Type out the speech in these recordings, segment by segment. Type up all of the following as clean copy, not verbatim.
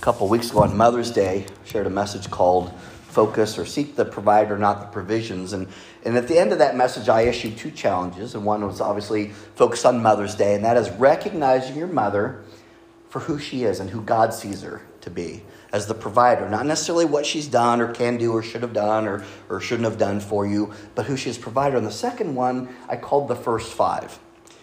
A couple weeks ago on Mother's Day, I shared a message called Focus or Seek the Provider, Not the Provisions. And at the end of that message, I issued two challenges. And one was obviously focused on Mother's Day, and that is recognizing your mother for who she is and who God sees her to be as the provider. Not necessarily what she's done or can do or should have done or shouldn't have done for you, but who she is provider. And the second one, I called the first five.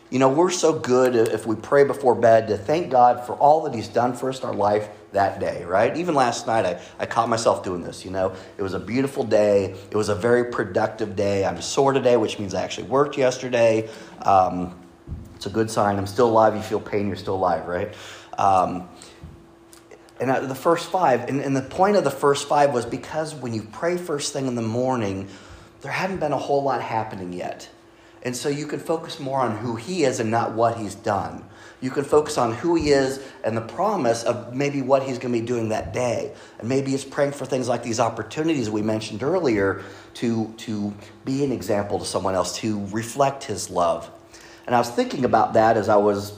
You know, we're so good if we pray before bed to thank God for all that he's done for us in our life that day, right? Even last night, I caught myself doing this, you know. It was a beautiful day. It was a very productive day. I'm sore today, which means I actually worked yesterday. It's a good sign. I'm still alive. You feel pain, you're still alive, right? And the first five, and the point of the first five was because when you pray first thing in the morning, there hadn't been a whole lot happening yet. And so you can focus more on who he is and not what he's done. You can focus on who he is and the promise of maybe what he's going to be doing that day. And maybe it's praying for things like these opportunities we mentioned earlier to be an example to someone else, to reflect his love. And I was thinking about that as I was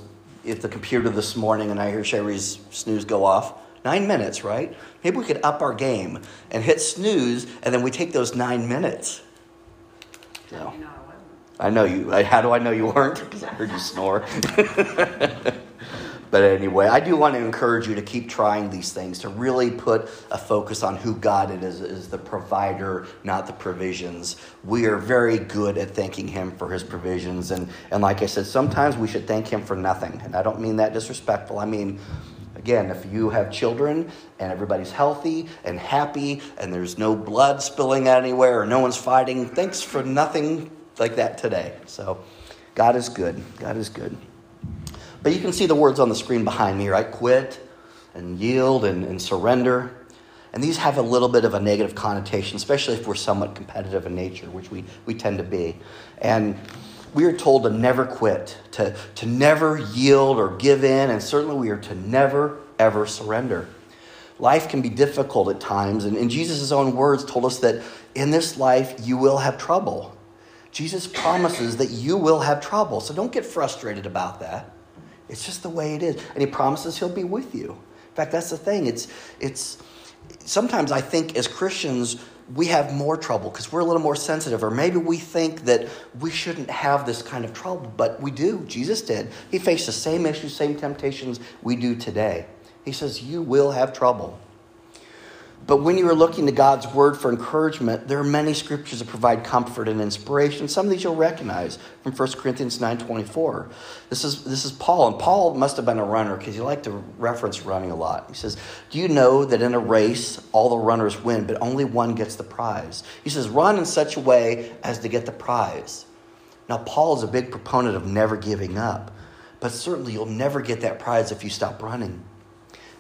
at the computer this morning and I hear Sherry's snooze go off. 9 minutes, right? Maybe we could up our game and hit snooze and then we take those 9 minutes. So. I know you. How do I know you weren't? Because I heard you snore. But anyway, I do want to encourage you to keep trying these things, to really put a focus on who God is the provider, not the provisions. We are very good at thanking him for his provisions. And like I said, sometimes we should thank him for nothing. And I don't mean that disrespectful. I mean, again, if you have children and everybody's healthy and happy and there's no blood spilling out anywhere or no one's fighting, thanks for nothing like that today. So God is good. God is good. But you can see the words on the screen behind me, right? Quit and yield and surrender. And these have a little bit of a negative connotation, especially if we're somewhat competitive in nature, which we tend to be. And we are told to never quit, to never yield or give in. And certainly we are to never, ever surrender. Life can be difficult at times. And in Jesus' own words told us that in this life, you will have trouble. Jesus promises that you will have trouble. So don't get frustrated about that. It's just the way it is. And he promises he'll be with you. In fact, that's the thing. It's sometimes I think as Christians, we have more trouble because we're a little more sensitive. Or maybe we think that we shouldn't have this kind of trouble, but we do. Jesus did. He faced the same issues, same temptations we do today. He says, you will have trouble. But when you are looking to God's word for encouragement, there are many scriptures that provide comfort and inspiration. Some of these you'll recognize from 1 Corinthians 9:24. This is Paul, and Paul must have been a runner because he liked to reference running a lot. He says, do you know that in a race, all the runners win, but only one gets the prize? He says, run in such a way as to get the prize. Now, Paul is a big proponent of never giving up, but certainly you'll never get that prize if you stop running.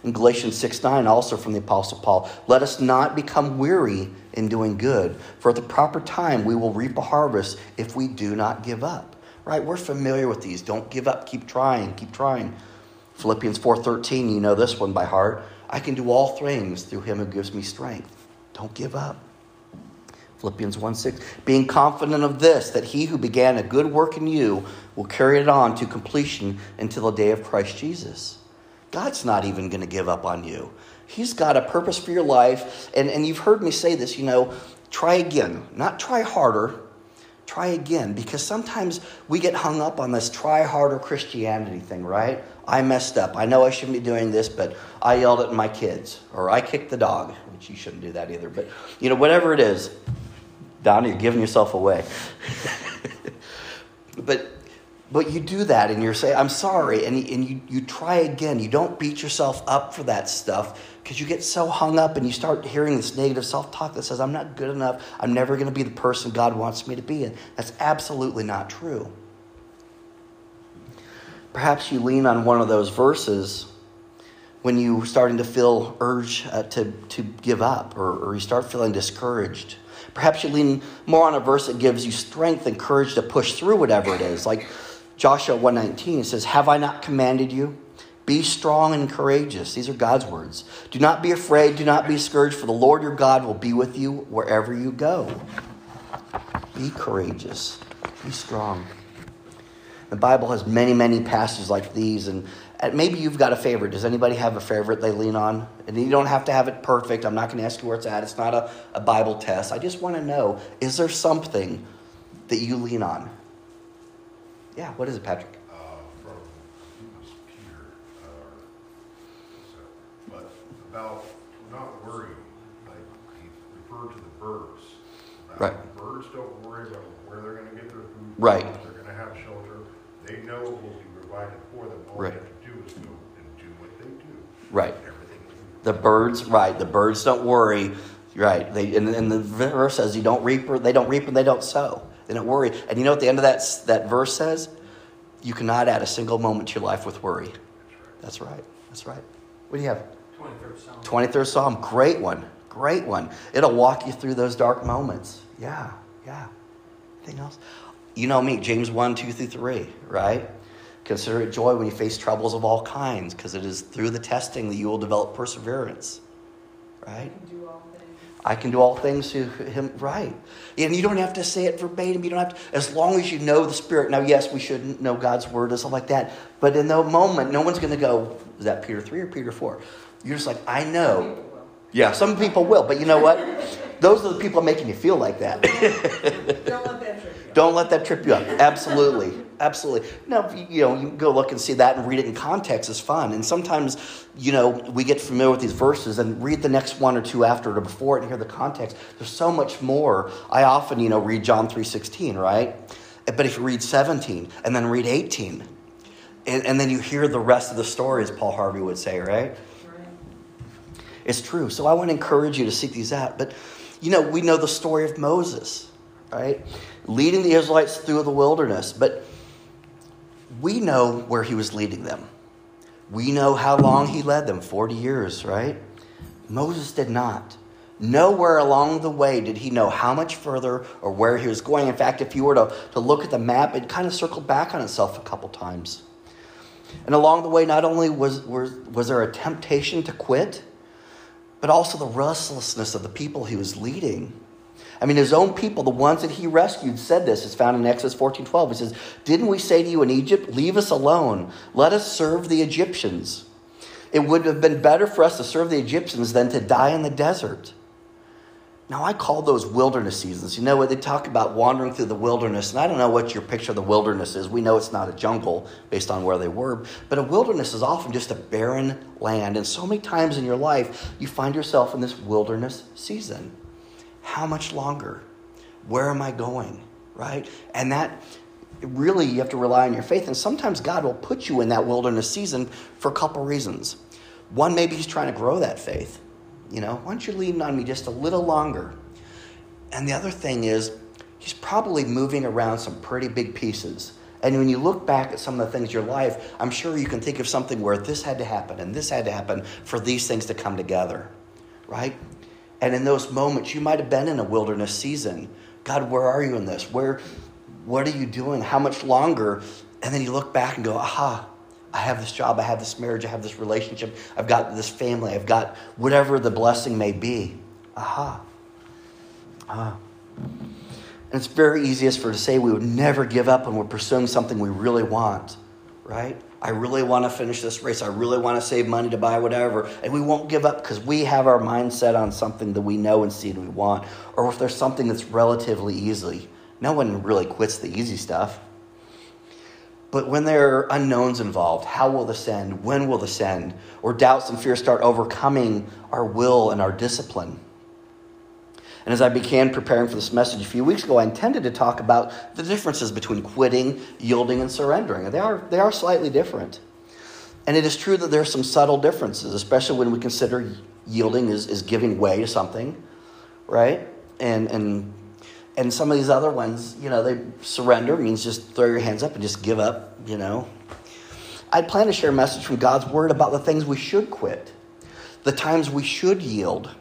In Galatians 6:9, also from the Apostle Paul, let us not become weary in doing good, for at the proper time we will reap a harvest if we do not give up. Right? We're familiar with these. Don't give up. Keep trying. Keep trying. Philippians 4:13, you know this one by heart. I can do all things through him who gives me strength. Don't give up. Philippians 1:6, being confident of this, that he who began a good work in you will carry it on to completion until the day of Christ Jesus. God's not even going to give up on you. He's got a purpose for your life. And you've heard me say this, you know, try again. Not try harder, try again. Because sometimes we get hung up on this try harder Christianity thing, right? I messed up. I know I shouldn't be doing this, but I yelled at my kids. Or I kicked the dog, which you shouldn't do that either. But, you know, whatever it is, Donnie, you're giving yourself away. But you do that and you say, I'm sorry, and you try again. You don't beat yourself up for that stuff because you get so hung up and you start hearing this negative self-talk that says, I'm not good enough. I'm never going to be the person God wants me to be. And that's absolutely not true. Perhaps you lean on one of those verses when you're starting to feel urge to give up or you start feeling discouraged. Perhaps you lean more on a verse that gives you strength and courage to push through whatever it is, like Joshua 1:19, it says, have I not commanded you? Be strong and courageous. These are God's words. Do not be afraid. Do not be discouraged, for the Lord your God will be with you wherever you go. Be courageous. Be strong. The Bible has many, many passages like these, and Maybe you've got a favorite. Does anybody have a favorite they lean on? And you don't have to have it perfect. I'm not going to ask you where it's at. It's not a Bible test. I just want to know, is there something that you lean on? Yeah, what is it, Patrick? From Peter, but about not worrying. Like he referred to the birds. Right. The birds don't worry about where they're going to get their food. Right. They're going to have shelter. They know it will be provided for them. All right. They have to do is go and do what they do. Right. Everything. The birds. Right. The birds don't worry. Right. They and the verse says you don't reap. They don't reap and they don't sow. They don't worry. And you know what the end of that verse says? You cannot add a single moment to your life with worry. That's right. That's right. What do you have? 23rd Psalm. 23rd Psalm. Great one. Great one. It'll walk you through those dark moments. Yeah. Yeah. Anything else? You know me, James 1, 2 through 3, right? Consider it joy when you face troubles of all kinds, because it is through the testing that you will develop perseverance, right? I can do all things through him, right? And you don't have to say it verbatim. You don't have to, as long as you know the Spirit. Now, yes, we should know God's word and stuff like that. But in the moment, no one's going to go, is that Peter 3 or Peter 4? You're just like, I know. Yeah, some people will. But you know what? Those are the people making you feel like that. Don't let that trip you up. Don't let that trip you up. Absolutely. Absolutely. Now, you know, you can go look and see that and read it in context is fun. And sometimes, you know, we get familiar with these verses and read the next one or two after it or before it and hear the context. There's so much more. I often, you know, read John 3:16, right? But if you read 17 and then read 18, and then you hear the rest of the story, as Paul Harvey would say, right? It's true. So I want to encourage you to seek these out. But, you know, we know the story of Moses, right? Leading the Israelites through the wilderness. But we know where he was leading them. We know how long he led them, 40 years, right? Moses did not. Nowhere along the way did he know how much further or where he was going. In fact, if you were to look at the map, it kind of circled back on itself a couple times. And along the way, not only was there a temptation to quit, but also the restlessness of the people he was leading. I mean, his own people, the ones that he rescued, said this. It's found in Exodus 14:12. He says, "Didn't we say to you in Egypt, leave us alone. Let us serve the Egyptians. It would have been better for us to serve the Egyptians than to die in the desert." Now, I call those wilderness seasons. You know what? They talk about wandering through the wilderness. And I don't know what your picture of the wilderness is. We know it's not a jungle based on where they were. But a wilderness is often just a barren land. And so many times in your life, you find yourself in this wilderness season. How much longer? Where am I going? Right? And that really, you have to rely on your faith. And sometimes God will put you in that wilderness season for a couple reasons. One, maybe he's trying to grow that faith. You know, why don't you lean on me just a little longer? And the other thing is, he's probably moving around some pretty big pieces. And when you look back at some of the things in your life, I'm sure you can think of something where this had to happen and this had to happen for these things to come together, right? And in those moments, you might have been in a wilderness season. God, where are you in this? What are you doing? How much longer? And then you look back and go, aha. I have this job, I have this marriage, I have this relationship, I've got this family, I've got whatever the blessing may be. Aha. Ah. And it's very easy for us to say we would never give up when we're pursuing something we really want, right? I really want to finish this race. I really want to save money to buy whatever. And we won't give up because we have our mindset on something that we know and see and we want. Or if there's something that's relatively easy. No one really quits the easy stuff. But when there are unknowns involved, how will this end? When will this end? Or doubts and fears start overcoming our will and our discipline. And as I began preparing for this message a few weeks ago, I intended to talk about the differences between quitting, yielding, and surrendering. And they are slightly different. And it is true that there are some subtle differences, especially when we consider yielding is giving way to something, right? And some of these other ones, you know, they surrender means just throw your hands up and just give up, you know. I plan to share a message from God's word about the things we should quit, the times we should yield,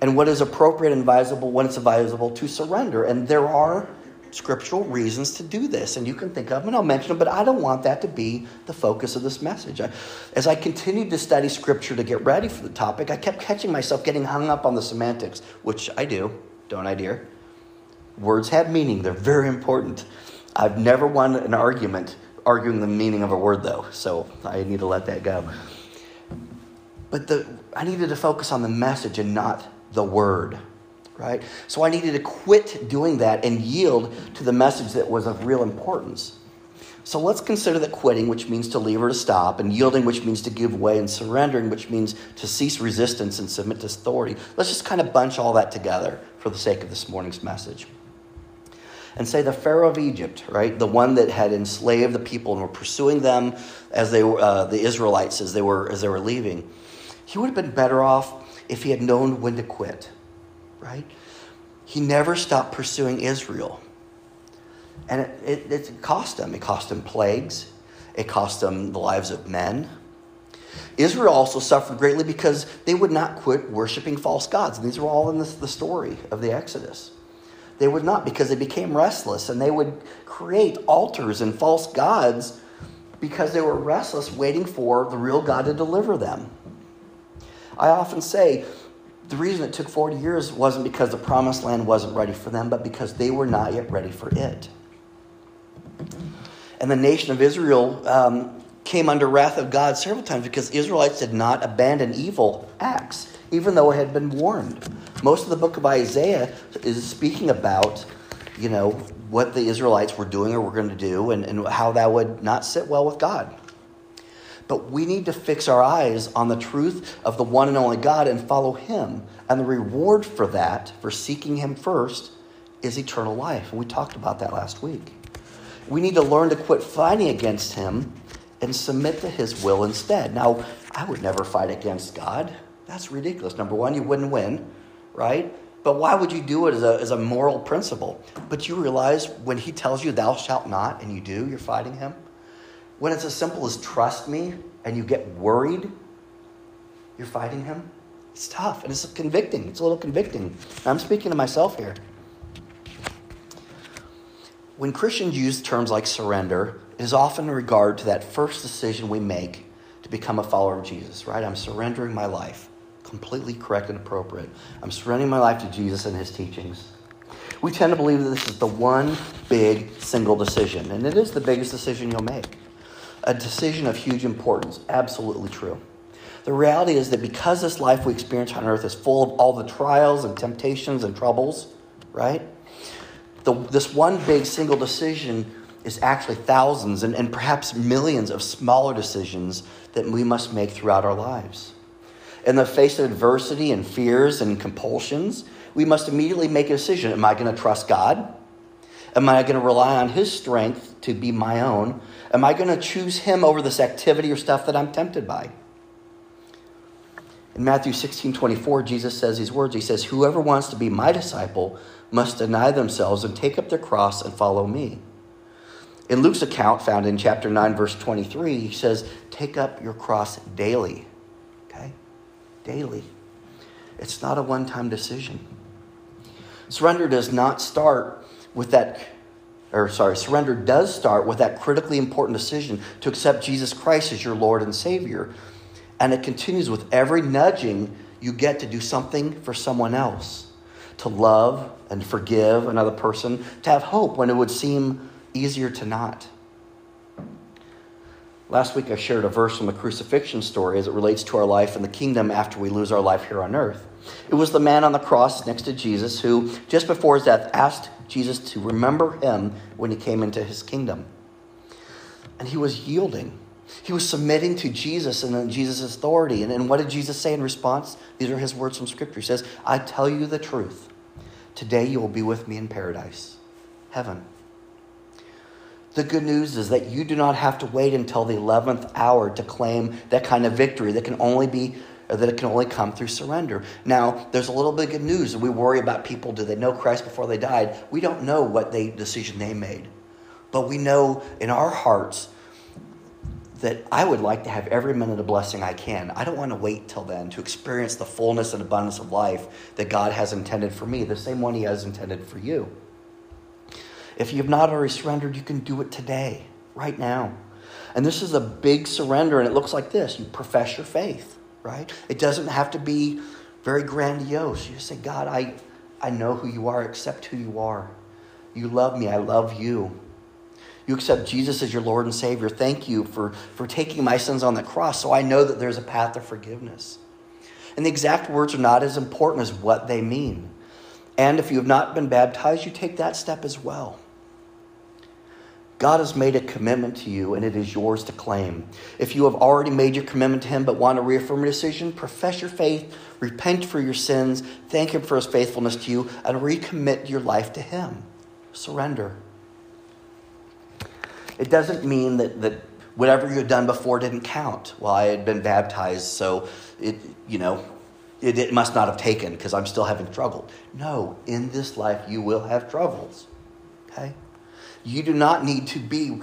and what is appropriate and advisable when it's advisable to surrender. And there are scriptural reasons to do this, and you can think of them, and I'll mention them, but I don't want that to be the focus of this message. As I continued to study scripture to get ready for the topic, I kept catching myself getting hung up on the semantics, which I do, don't I, dear? Words have meaning. They're very important. I've never won an argument arguing the meaning of a word, though, so I need to let that go. But I needed to focus on the message and not the word, right? So I needed to quit doing that and yield to the message that was of real importance. So let's consider that quitting, which means to leave or to stop, and yielding, which means to give way, and surrendering, which means to cease resistance and submit to authority. Let's just kind of bunch all that together for the sake of this morning's message. And say the Pharaoh of Egypt, right, the one that had enslaved the people and were pursuing them as they were, the Israelites, as they were leaving. He would have been better off if he had known when to quit, right? He never stopped pursuing Israel. And it cost him. It cost him plagues. It cost him the lives of men. Israel also suffered greatly because they would not quit worshiping false gods. And these were all in the story of the Exodus. They would not, because they became restless, and they would create altars and false gods because they were restless, waiting for the real God to deliver them. I often say the reason it took 40 years wasn't because the promised land wasn't ready for them, but because they were not yet ready for it. And the nation of Israel came under wrath of God several times because Israelites did not abandon evil acts, even though it had been warned. Most of the book of Isaiah is speaking about, you know, what the Israelites were doing or were going to do and how that would not sit well with God. But we need to fix our eyes on the truth of the one and only God and follow him. And the reward for that, for seeking him first, is eternal life. And we talked about that last week. We need to learn to quit fighting against him and submit to his will instead. Now, I would never fight against God. That's ridiculous. Number one, you wouldn't win, right? But why would you do it as a moral principle? But you realize when he tells you thou shalt not, and you do, you're fighting him. When it's as simple as trust me and you get worried, you're fighting him. It's tough and it's convicting. It's a little convicting. And I'm speaking to myself here. When Christians use terms like surrender, it is often in regard to that first decision we make to become a follower of Jesus, right? I'm surrendering my life. Completely correct and appropriate. I'm surrendering my life to Jesus and his teachings. We tend to believe that this is the one big single decision, and it is the biggest decision you'll make. A decision of huge importance. Absolutely true. The reality is that because this life we experience on earth is full of all the trials and temptations and troubles, right? This one big single decision is actually thousands and perhaps millions of smaller decisions that we must make throughout our lives. In the face of adversity and fears and compulsions, we must immediately make a decision. Am I going to trust God? Am I going to rely on his strength to be my own? Am I going to choose him over this activity or stuff that I'm tempted by? In Matthew 16:24, Jesus says these words. He says, whoever wants to be my disciple must deny themselves and take up their cross and follow me. In Luke's account, found in chapter 9, verse 23, he says, take up your cross daily. Okay? Daily. It's not a one-time decision. Surrender does start with that critically important decision to accept Jesus Christ as your Lord and Savior. And it continues with every nudging you get to do something for someone else, to love and forgive another person, to have hope when it would seem easier to not. Last week I shared a verse from the crucifixion story as it relates to our life in the kingdom after we lose our life here on earth. It was the man on the cross next to Jesus who, just before his death, asked Jesus to remember him when he came into his kingdom. And he was yielding. He was submitting to Jesus and Jesus' authority. And what did Jesus say in response? These are his words from Scripture. He says, I tell you the truth. Today you will be with me in paradise, heaven. The good news is that you do not have to wait until the 11th hour to claim that kind of victory that it can only come through surrender. Now, there's a little bit of good news. We worry about people. Do they know Christ before they died? We don't know what decision they made. But we know in our hearts that I would like to have every minute of blessing I can. I don't want to wait till then to experience the fullness and abundance of life that God has intended for me, the same one he has intended for you. If you've not already surrendered, you can do it today, right now. And this is a big surrender, and it looks like this. You profess your faith. Right? It doesn't have to be very grandiose. You just say, God, I know who you are, accept who you are. You love me, I love you. you accept Jesus as your Lord and Savior. Thank you for taking my sins on the cross, so I know that there's a path to forgiveness. And the exact words are not as important as what they mean. And if you have not been baptized, you take that step as well. God has made a commitment to you, and it is yours to claim. If you have already made your commitment to him but want to reaffirm your decision, profess your faith, repent for your sins, thank him for his faithfulness to you, and recommit your life to him. Surrender. It doesn't mean that whatever you had done before didn't count. Well, I had been baptized, so it must not have taken because I'm still having trouble. No, in this life you will have troubles, okay? You do not need to be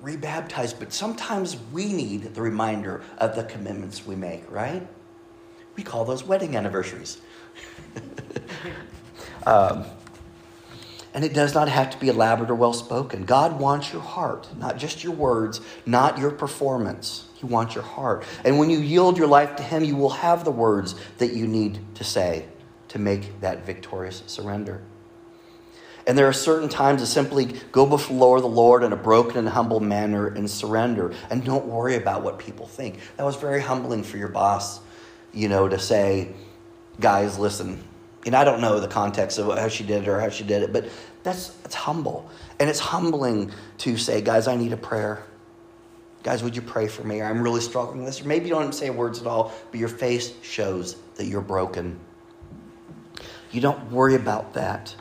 rebaptized, but sometimes we need the reminder of the commitments we make, right? We call those wedding anniversaries. And it does not have to be elaborate or well-spoken. God wants your heart, not just your words, not your performance. He wants your heart. And when you yield your life to him, you will have the words that you need to say to make that victorious surrender. And there are certain times to simply go before the Lord in a broken and humble manner and surrender. And don't worry about what people think. That was very humbling for your boss, to say, guys, listen. And I don't know the context of how she did it or how she did it, but it's humble. And it's humbling to say, guys, I need a prayer. Guys, would you pray for me? Or I'm really struggling with this. Or maybe you don't say words at all, but your face shows that you're broken. You don't worry about that.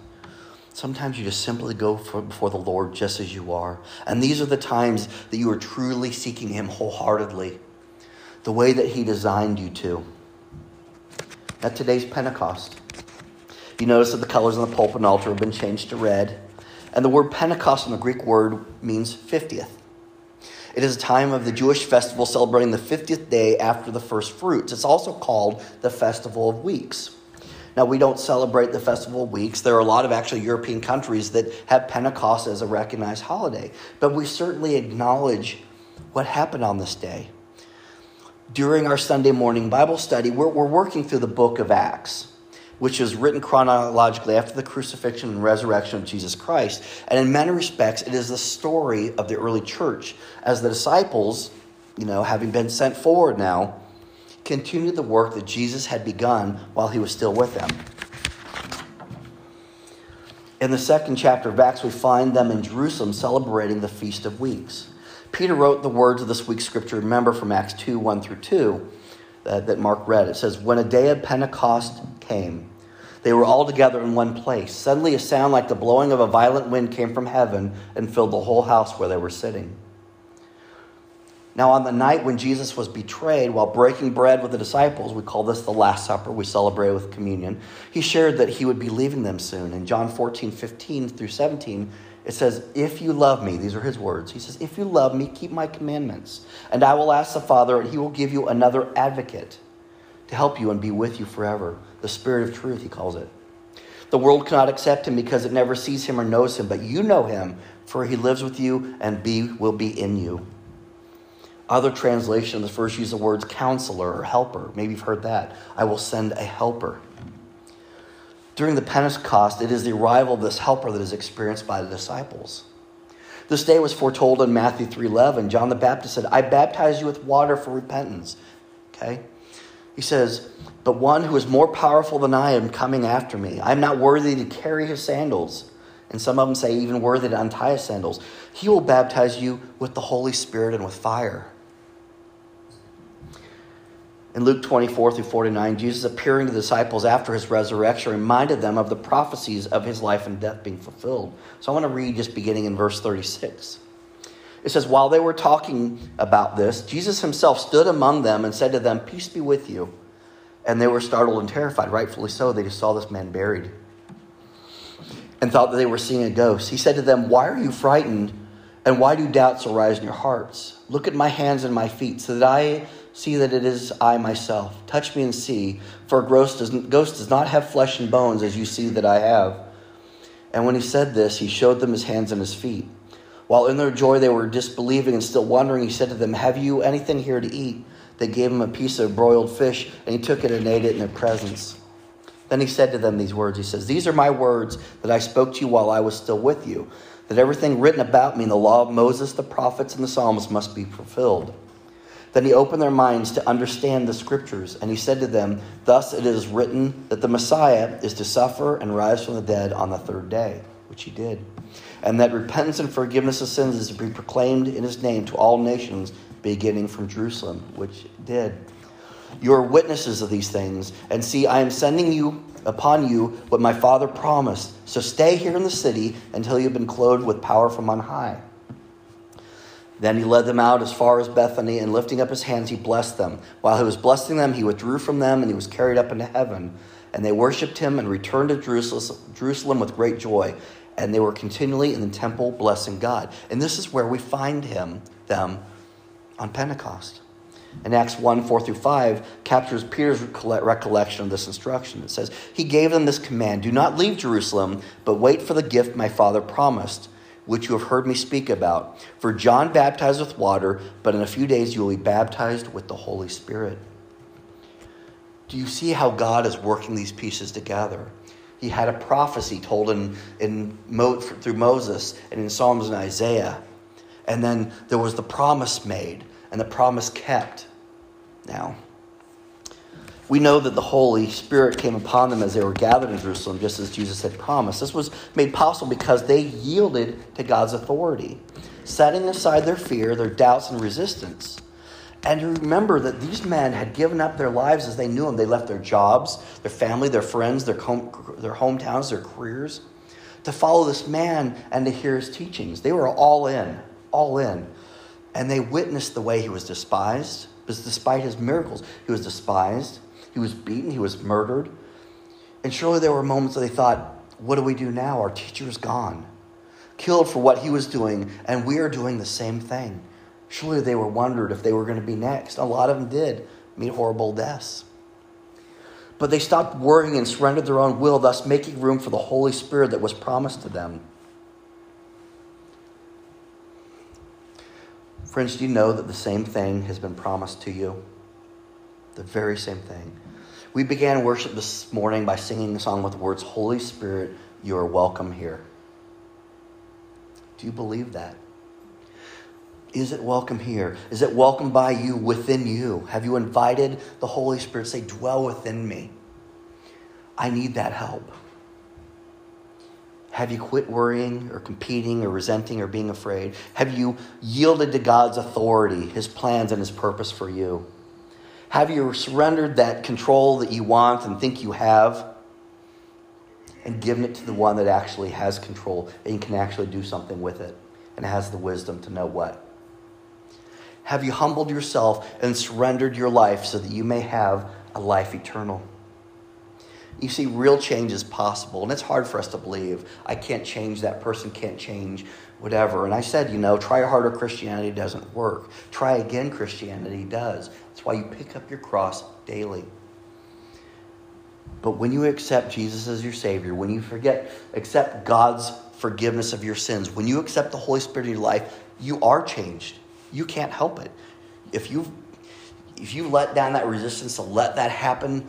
Sometimes you just simply go before the Lord just as you are. And these are the times that you are truly seeking him wholeheartedly, the way that he designed you to. At today's Pentecost, you notice that the colors on the pulpit and altar have been changed to red. And the word Pentecost in the Greek word means 50th. It is a time of the Jewish festival celebrating the 50th day after the first fruits. It's also called the Festival of Weeks. Now, we don't celebrate the Festival of Weeks. There are a lot of actually European countries that have Pentecost as a recognized holiday. But we certainly acknowledge what happened on this day. During our Sunday morning Bible study, we're working through the book of Acts, which is written chronologically after the crucifixion and resurrection of Jesus Christ. And in many respects, it is the story of the early church as the disciples, having been sent forward now, continued the work that Jesus had begun while he was still with them. In the second chapter of Acts, we find them in Jerusalem celebrating the Feast of Weeks. Peter wrote the words of this week's scripture, remember from Acts 2:1 through 2, that Mark read. It says, when a day of Pentecost came, they were all together in one place. Suddenly a sound like the blowing of a violent wind came from heaven and filled the whole house where they were sitting. Now, on the night when Jesus was betrayed, while breaking bread with the disciples, we call this the Last Supper, we celebrate with communion, he shared that he would be leaving them soon. In John 14:15 through 17, it says, if you love me, these are his words, he says, if you love me, keep my commandments, and I will ask the Father, and he will give you another advocate to help you and be with you forever. The Spirit of Truth, he calls it. The world cannot accept him because it never sees him or knows him, but you know him, for he lives with you and will be in you. Other translations first use the words counselor or helper. Maybe you've heard that. I will send a helper. During the Pentecost, it is the arrival of this helper that is experienced by the disciples. This day was foretold in Matthew 3:11. John the Baptist said, I baptize you with water for repentance. Okay? He says, but one who is more powerful than I am coming after me. I'm not worthy to carry his sandals. And some of them say even worthy to untie his sandals. He will baptize you with the Holy Spirit and with fire. In Luke 24 through 49, Jesus, appearing to the disciples after his resurrection, reminded them of the prophecies of his life and death being fulfilled. So I want to read just beginning in verse 36. It says, while they were talking about this, Jesus himself stood among them and said to them, peace be with you. And they were startled and terrified, rightfully so. They just saw this man buried and thought that they were seeing a ghost. He said to them, why are you frightened? And why do doubts arise in your hearts? Look at my hands and my feet, so that I see that it is I myself. Touch me and see, for a ghost does not have flesh and bones, as you see that I have. And when he said this, he showed them his hands and his feet. While in their joy they were disbelieving and still wondering, he said to them, have you anything here to eat? They gave him a piece of broiled fish, and he took it and ate it in their presence. Then he said to them these words. He says, "These are my words that I spoke to you while I was still with you, that everything written about me in the law of Moses, the prophets, and the Psalms must be fulfilled." Then he opened their minds to understand the scriptures, and he said to them, "Thus it is written that the Messiah is to suffer and rise from the dead on the third day," which he did, "and that repentance and forgiveness of sins is to be proclaimed in his name to all nations, beginning from Jerusalem," which it did. "You are witnesses of these things, and see, I am sending you upon you what my Father promised. So stay here in the city until you have been clothed with power from on high." Then he led them out as far as Bethany, and lifting up his hands, he blessed them. While he was blessing them, he withdrew from them, and he was carried up into heaven. And they worshipped him and returned to Jerusalem with great joy. And they were continually in the temple blessing God. And this is where we find them on Pentecost. And Acts 1:4-5 captures Peter's recollection of this instruction. It says, "He gave them this command, 'Do not leave Jerusalem, but wait for the gift my Father promised, which you have heard me speak about. For John baptized with water, but in a few days you will be baptized with the Holy Spirit.'" Do you see how God is working these pieces together? He had a prophecy told through Moses and in Psalms and Isaiah. And then there was the promise made, and the promise kept. Now, we know that the Holy Spirit came upon them as they were gathered in Jerusalem, just as Jesus had promised. This was made possible because they yielded to God's authority, setting aside their fear, their doubts, and resistance. And remember that these men had given up their lives as they knew them. They left their jobs, their family, their friends, their hometowns, their careers, to follow this man and to hear his teachings. They were all in. And they witnessed the way he was despised, because despite his miracles, he was despised, he was beaten, he was murdered. And surely there were moments that they thought, what do we do now? Our teacher is gone, killed for what he was doing, and we are doing the same thing. Surely they were wondered if they were going to be next. A lot of them did meet horrible deaths. But they stopped worrying and surrendered their own will, thus making room for the Holy Spirit that was promised to them. Friends, do you know that the same thing has been promised to you? The very same thing. We began worship this morning by singing the song with the words, "Holy Spirit, you are welcome here." Do you believe that? Is it welcome here? Is it welcome by you, within you? Have you invited the Holy Spirit to say, "Dwell within me"? I need that help. Have you quit worrying or competing or resenting or being afraid? Have you yielded to God's authority, his plans, and his purpose for you? Have you surrendered that control that you want and think you have and given it to the one that actually has control and can actually do something with it and has the wisdom to know what? Have you humbled yourself and surrendered your life so that you may have a life eternal? You see, real change is possible, and it's hard for us to believe. I can't change, that person can't change, whatever. And I said, try harder, Christianity doesn't work. Try again, Christianity does. That's why you pick up your cross daily. But when you accept Jesus as your Savior, when you accept God's forgiveness of your sins, when you accept the Holy Spirit in your life, you are changed. You can't help it. If you let down that resistance to let that happen,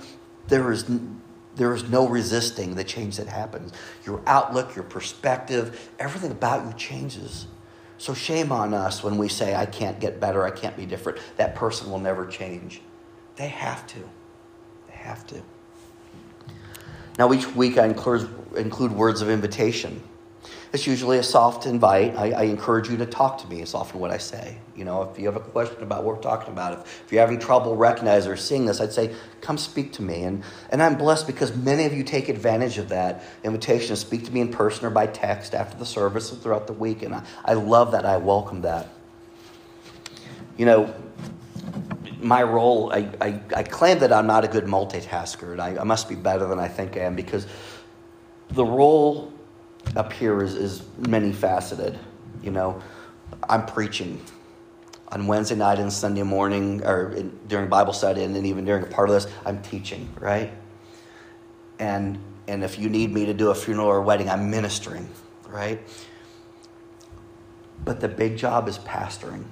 there is no resisting the change that happens. Your outlook, your perspective, everything about you changes. So shame on us when we say, I can't get better, I can't be different, that person will never change. They have to. Now each week I include words of invitation. It's usually a soft invite. I encourage you to talk to me. It's often what I say. If you have a question about what we're talking about, if you're having trouble recognizing or seeing this, I'd say, come speak to me. And I'm blessed because many of you take advantage of that invitation to speak to me in person or by text after the service and throughout the week. And I love that. I welcome that. My role, I claim that I'm not a good multitasker, and I must be better than I think I am, because the role up here is many-faceted. I'm preaching on Wednesday night and Sunday morning, or during Bible study, and then even during a part of this, I'm teaching, right? And if you need me to do a funeral or a wedding, I'm ministering, right? But the big job is pastoring,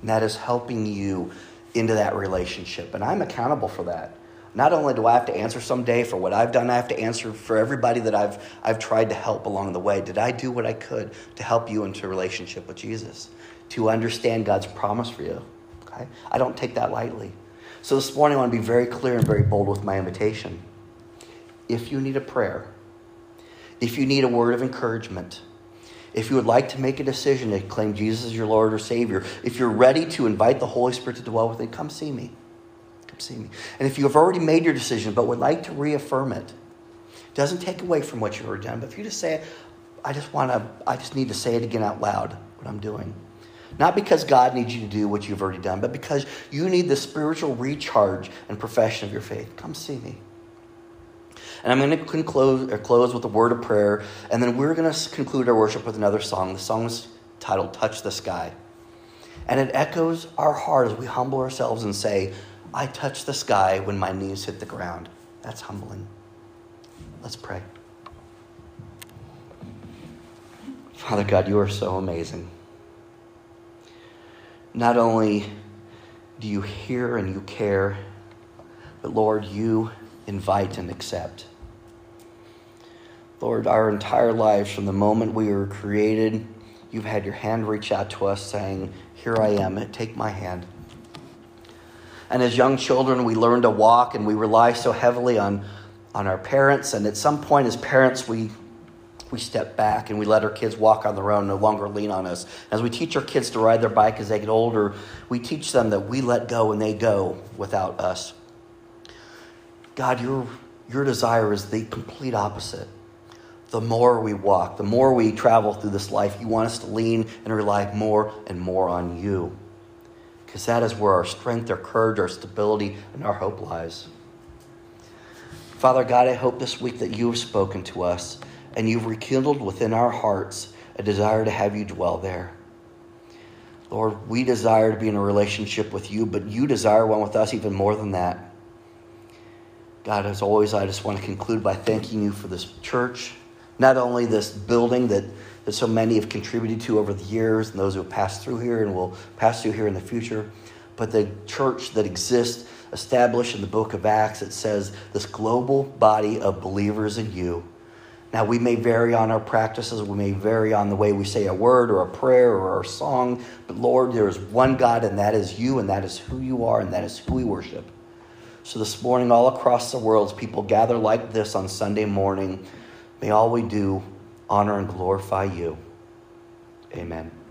and that is helping you into that relationship, and I'm accountable for that. Not only do I have to answer someday for what I've done, I have to answer for everybody that I've tried to help along the way. Did I do what I could to help you into a relationship with Jesus, to understand God's promise for you? Okay, I don't take that lightly. So this morning I want to be very clear and very bold with my invitation. If you need a prayer, if you need a word of encouragement, if you would like to make a decision to claim Jesus as your Lord or Savior, if you're ready to invite the Holy Spirit to dwell within, come see me. Come see me. And if you have already made your decision but would like to reaffirm it, it doesn't take away from what you've already done. But if you just say, I just need to say it again out loud, what I'm doing. Not because God needs you to do what you've already done, but because you need the spiritual recharge and profession of your faith. Come see me. And I'm going to close with a word of prayer, and then we're going to conclude our worship with another song. The song is titled, Touch the Sky. And it echoes our heart as we humble ourselves and say, I touch the sky when my knees hit the ground. That's humbling. Let's pray. Father God, you are so amazing. Not only do you hear and you care, but Lord, you invite and accept. Lord, our entire lives, from the moment we were created, you've had your hand reach out to us saying, here I am, take my hand. And as young children, we learn to walk and we rely so heavily on our parents. And at some point as parents, we step back and we let our kids walk on their own, no longer lean on us. As we teach our kids to ride their bike as they get older, we teach them that we let go and they go without us. God, your desire is the complete opposite. The more we walk, the more we travel through this life, you want us to lean and rely more and more on you, because that is where our strength, our courage, our stability, and our hope lies. Father God, I hope this week that you have spoken to us and you've rekindled within our hearts a desire to have you dwell there. Lord, we desire to be in a relationship with you, but you desire one with us even more than that. God, as always, I just want to conclude by thanking you for this church, not only this building that so many have contributed to over the years and those who have passed through here and will pass through here in the future, but the church that exists, established in the book of Acts, it says this global body of believers in you. Now, we may vary on our practices, we may vary on the way we say a word or a prayer or our song, but Lord, there is one God, and that is you, and that is who you are, and that is who we worship. So this morning, all across the world, as people gather like this on Sunday morning, may all we do honor and glorify you. Amen.